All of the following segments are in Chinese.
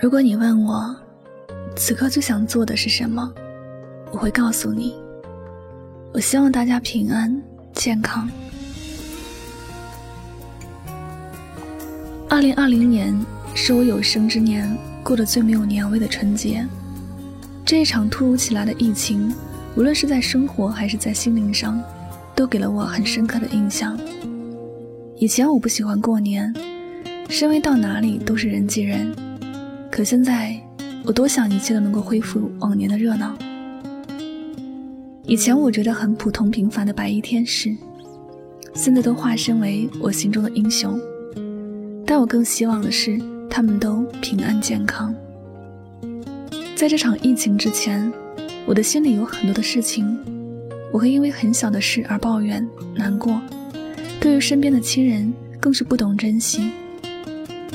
如果你问我此刻最想做的是什么，我会告诉你，我希望大家平安健康。2020年是我有生之年过得最没有年味的春节。这一场突如其来的疫情，无论是在生活还是在心灵上，都给了我很深刻的印象。以前我不喜欢过年，身为到哪里都是人挤人，可现在我多想一切都能够恢复往年的热闹。以前我觉得很普通平凡的白衣天使，现在都化身为我心中的英雄。但我更希望的是他们都平安健康。在这场疫情之前，我的心里有很多的事情，我会因为很小的事而抱怨难过，对于身边的亲人更是不懂珍惜，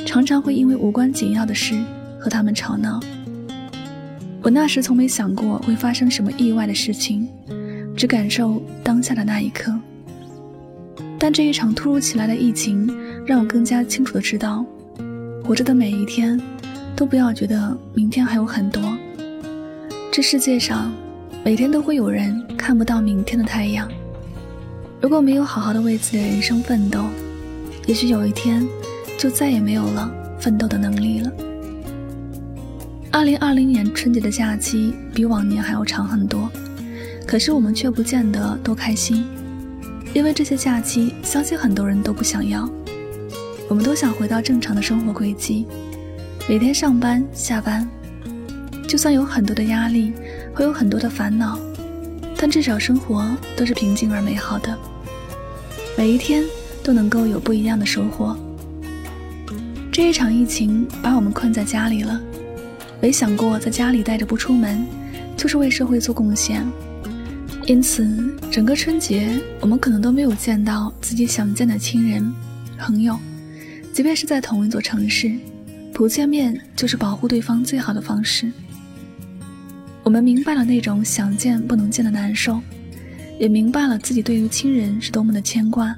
常常会因为无关紧要的事和他们吵闹。我那时从没想过会发生什么意外的事情，只感受当下的那一刻。但这一场突如其来的疫情让我更加清楚地知道，活着的每一天都不要觉得明天还有很多。这世界上每天都会有人看不到明天的太阳，如果没有好好的为自己的人生奋斗，也许有一天就再也没有了奋斗的能力了。2020年春节的假期比往年还要长很多，可是我们却不见得多开心，因为这些假期相信很多人都不想要。我们都想回到正常的生活轨迹，每天上班下班，就算有很多的压力，会有很多的烦恼，但至少生活都是平静而美好的，每一天都能够有不一样的收获。这一场疫情把我们困在家里了，没想过在家里待着不出门就是为社会做贡献，因此整个春节我们可能都没有见到自己想见的亲人朋友，即便是在同一座城市，不见面就是保护对方最好的方式。我们明白了那种想见不能见的难受，也明白了自己对于亲人是多么的牵挂。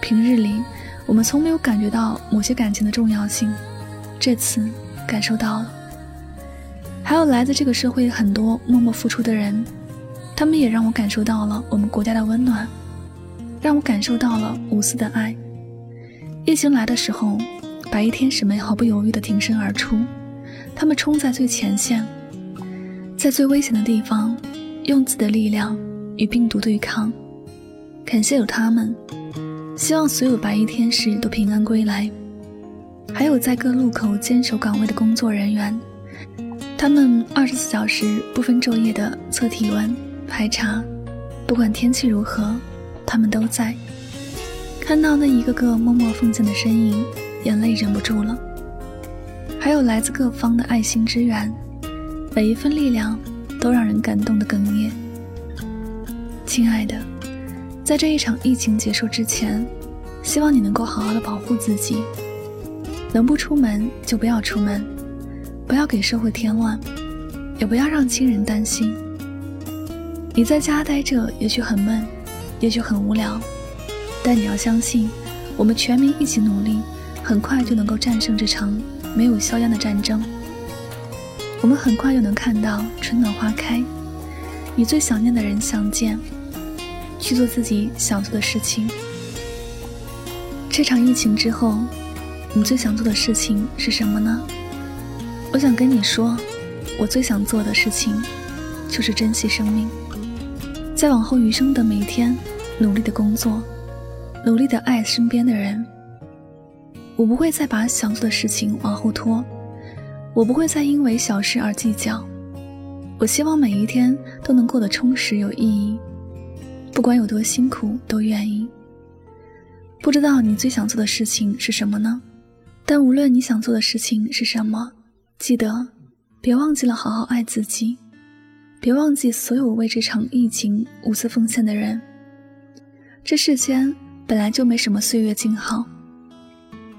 平日里我们从没有感觉到某些感情的重要性，这次感受到了。还有来自这个社会很多默默付出的人，他们也让我感受到了我们国家的温暖，让我感受到了无私的爱。疫情来的时候，白衣天使们毫不犹豫地挺身而出，他们冲在最前线，在最危险的地方用自己的力量与病毒对抗。感谢有他们，希望所有白衣天使都平安归来。还有在各路口坚守岗位的工作人员，他们24小时不分昼夜地测体温排查，不管天气如何他们都在。看到那一个个默默奉献的身影，眼泪忍不住了。还有来自各方的爱心支援，每一份力量都让人感动的哽咽。亲爱的，在这一场疫情结束之前，希望你能够好好的保护自己，能不出门就不要出门，不要给社会添乱，也不要让亲人担心。你在家待着也许很闷，也许很无聊，但你要相信，我们全民一起努力，很快就能够战胜这场没有硝烟的战争。我们很快就能看到春暖花开，与最想念的人相见，去做自己想做的事情。这场疫情之后，你最想做的事情是什么呢？我想跟你说，我最想做的事情就是珍惜生命，在往后余生的每一天，努力的工作，努力的爱身边的人。我不会再把想做的事情往后拖，我不会再因为小事而计较。我希望每一天都能过得充实有意义，不管有多辛苦都愿意。不知道你最想做的事情是什么呢？但无论你想做的事情是什么，记得别忘记了好好爱自己，别忘记所有为这场疫情无私奉献的人。这世间本来就没什么岁月静好，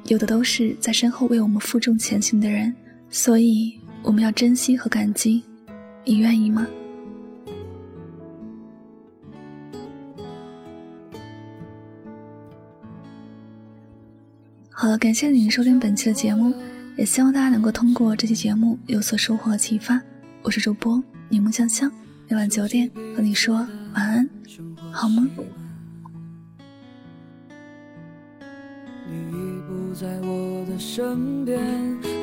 有的都是在身后为我们负重前行的人，所以我们要珍惜和感激。你愿意吗？好了，感谢您收听本期的节目，也希望大家能够通过这期节目有所收获和启发。我是主播柠檬香香，每晚9点和你说晚安，好吗？你已不在我的身边，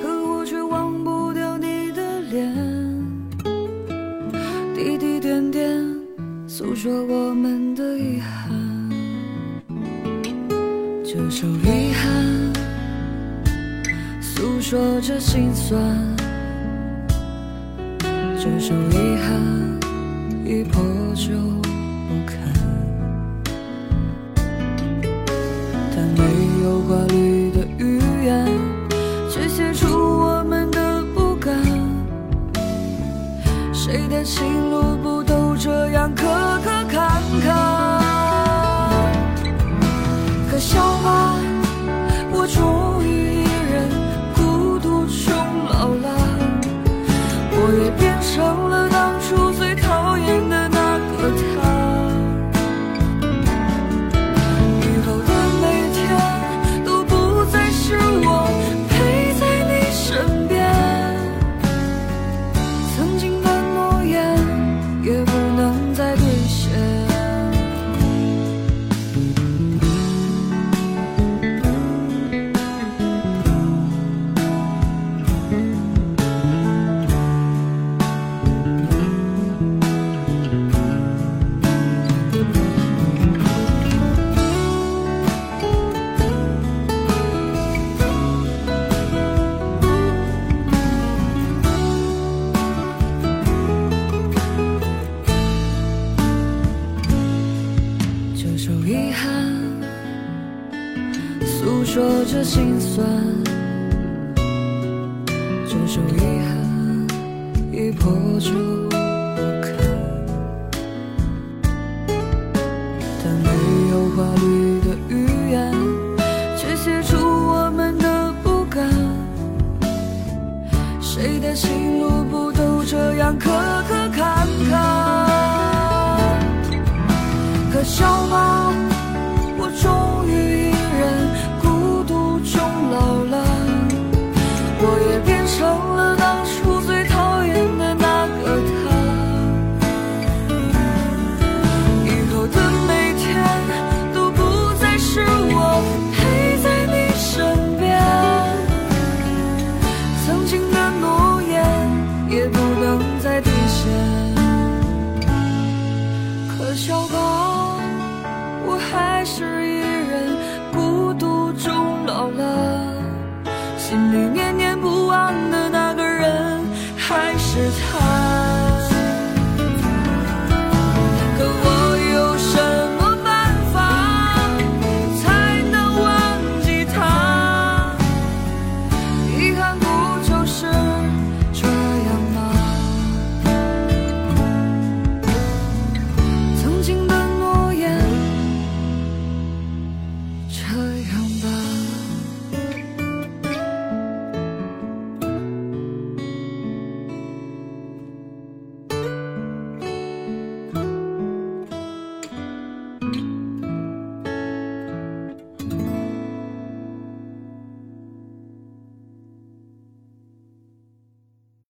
可我却忘不掉你的脸，滴滴点点诉说我们的遗憾。这首遗憾诉说着心酸，这首遗憾已破旧不堪，它没有挂虑的语言，却写出我们的不甘。谁的心路不都这样磕磕坎坎？笑吧，我终于一人孤独终老了，我也变成了当初最讨厌的那个他。以后的每天都不再是我陪在你身边，曾经的诺言也不能再兑现。说着心酸，这首遗憾已破旧不堪，它没有华丽的语言，却写出我们的不甘。谁的心路不都这样磕磕坎坎？可笑吧，我终于一人终老了，我也变成了当初最讨厌的那个他。以后的每天都不再是我陪在你身边，曾经的诺言也不能再兑现。可笑吧，我还是一人孤独终老了，心里